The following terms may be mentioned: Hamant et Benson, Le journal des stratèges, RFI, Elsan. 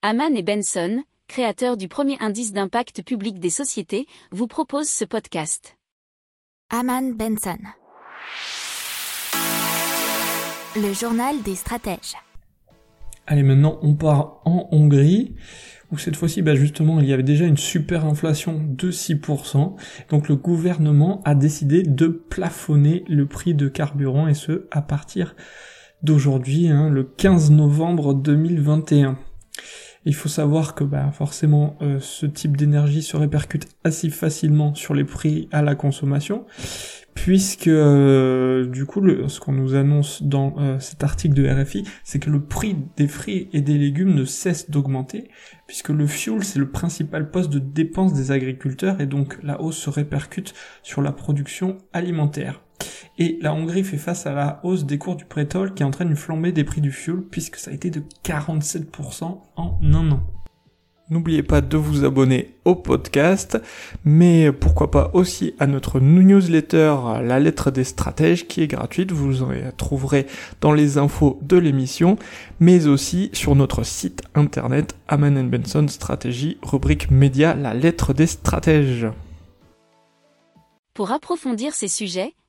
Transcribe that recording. Hamant et Benson, créateurs du premier indice d'impact public des sociétés, vous proposent ce podcast. Hamant Benson. Le journal des stratèges. Allez, maintenant on part en Hongrie, où cette fois-ci, justement, il y avait déjà une super inflation de 6%. Donc le gouvernement a décidé de plafonner le prix de carburant, et ce, à partir d'aujourd'hui, le 15 novembre 2021. Il faut savoir que forcément ce type d'énergie se répercute assez facilement sur les prix à la consommation, puisque ce qu'on nous annonce dans cet article de RFI, c'est que le prix des fruits et des légumes ne cesse d'augmenter, puisque le fuel, c'est le principal poste de dépense des agriculteurs, et donc la hausse se répercute sur la production alimentaire. Et la Hongrie fait face à la hausse des cours du pétrole qui entraîne une flambée des prix du fuel, puisque ça a été de 47% en un an. N'oubliez pas de vous abonner au podcast, mais pourquoi pas aussi à notre newsletter La Lettre des Stratèges, qui est gratuite, vous en trouverez dans les infos de l'émission, mais aussi sur notre site internet Hamant & Benson Stratégie, rubrique média La Lettre des Stratèges. Pour approfondir ces sujets,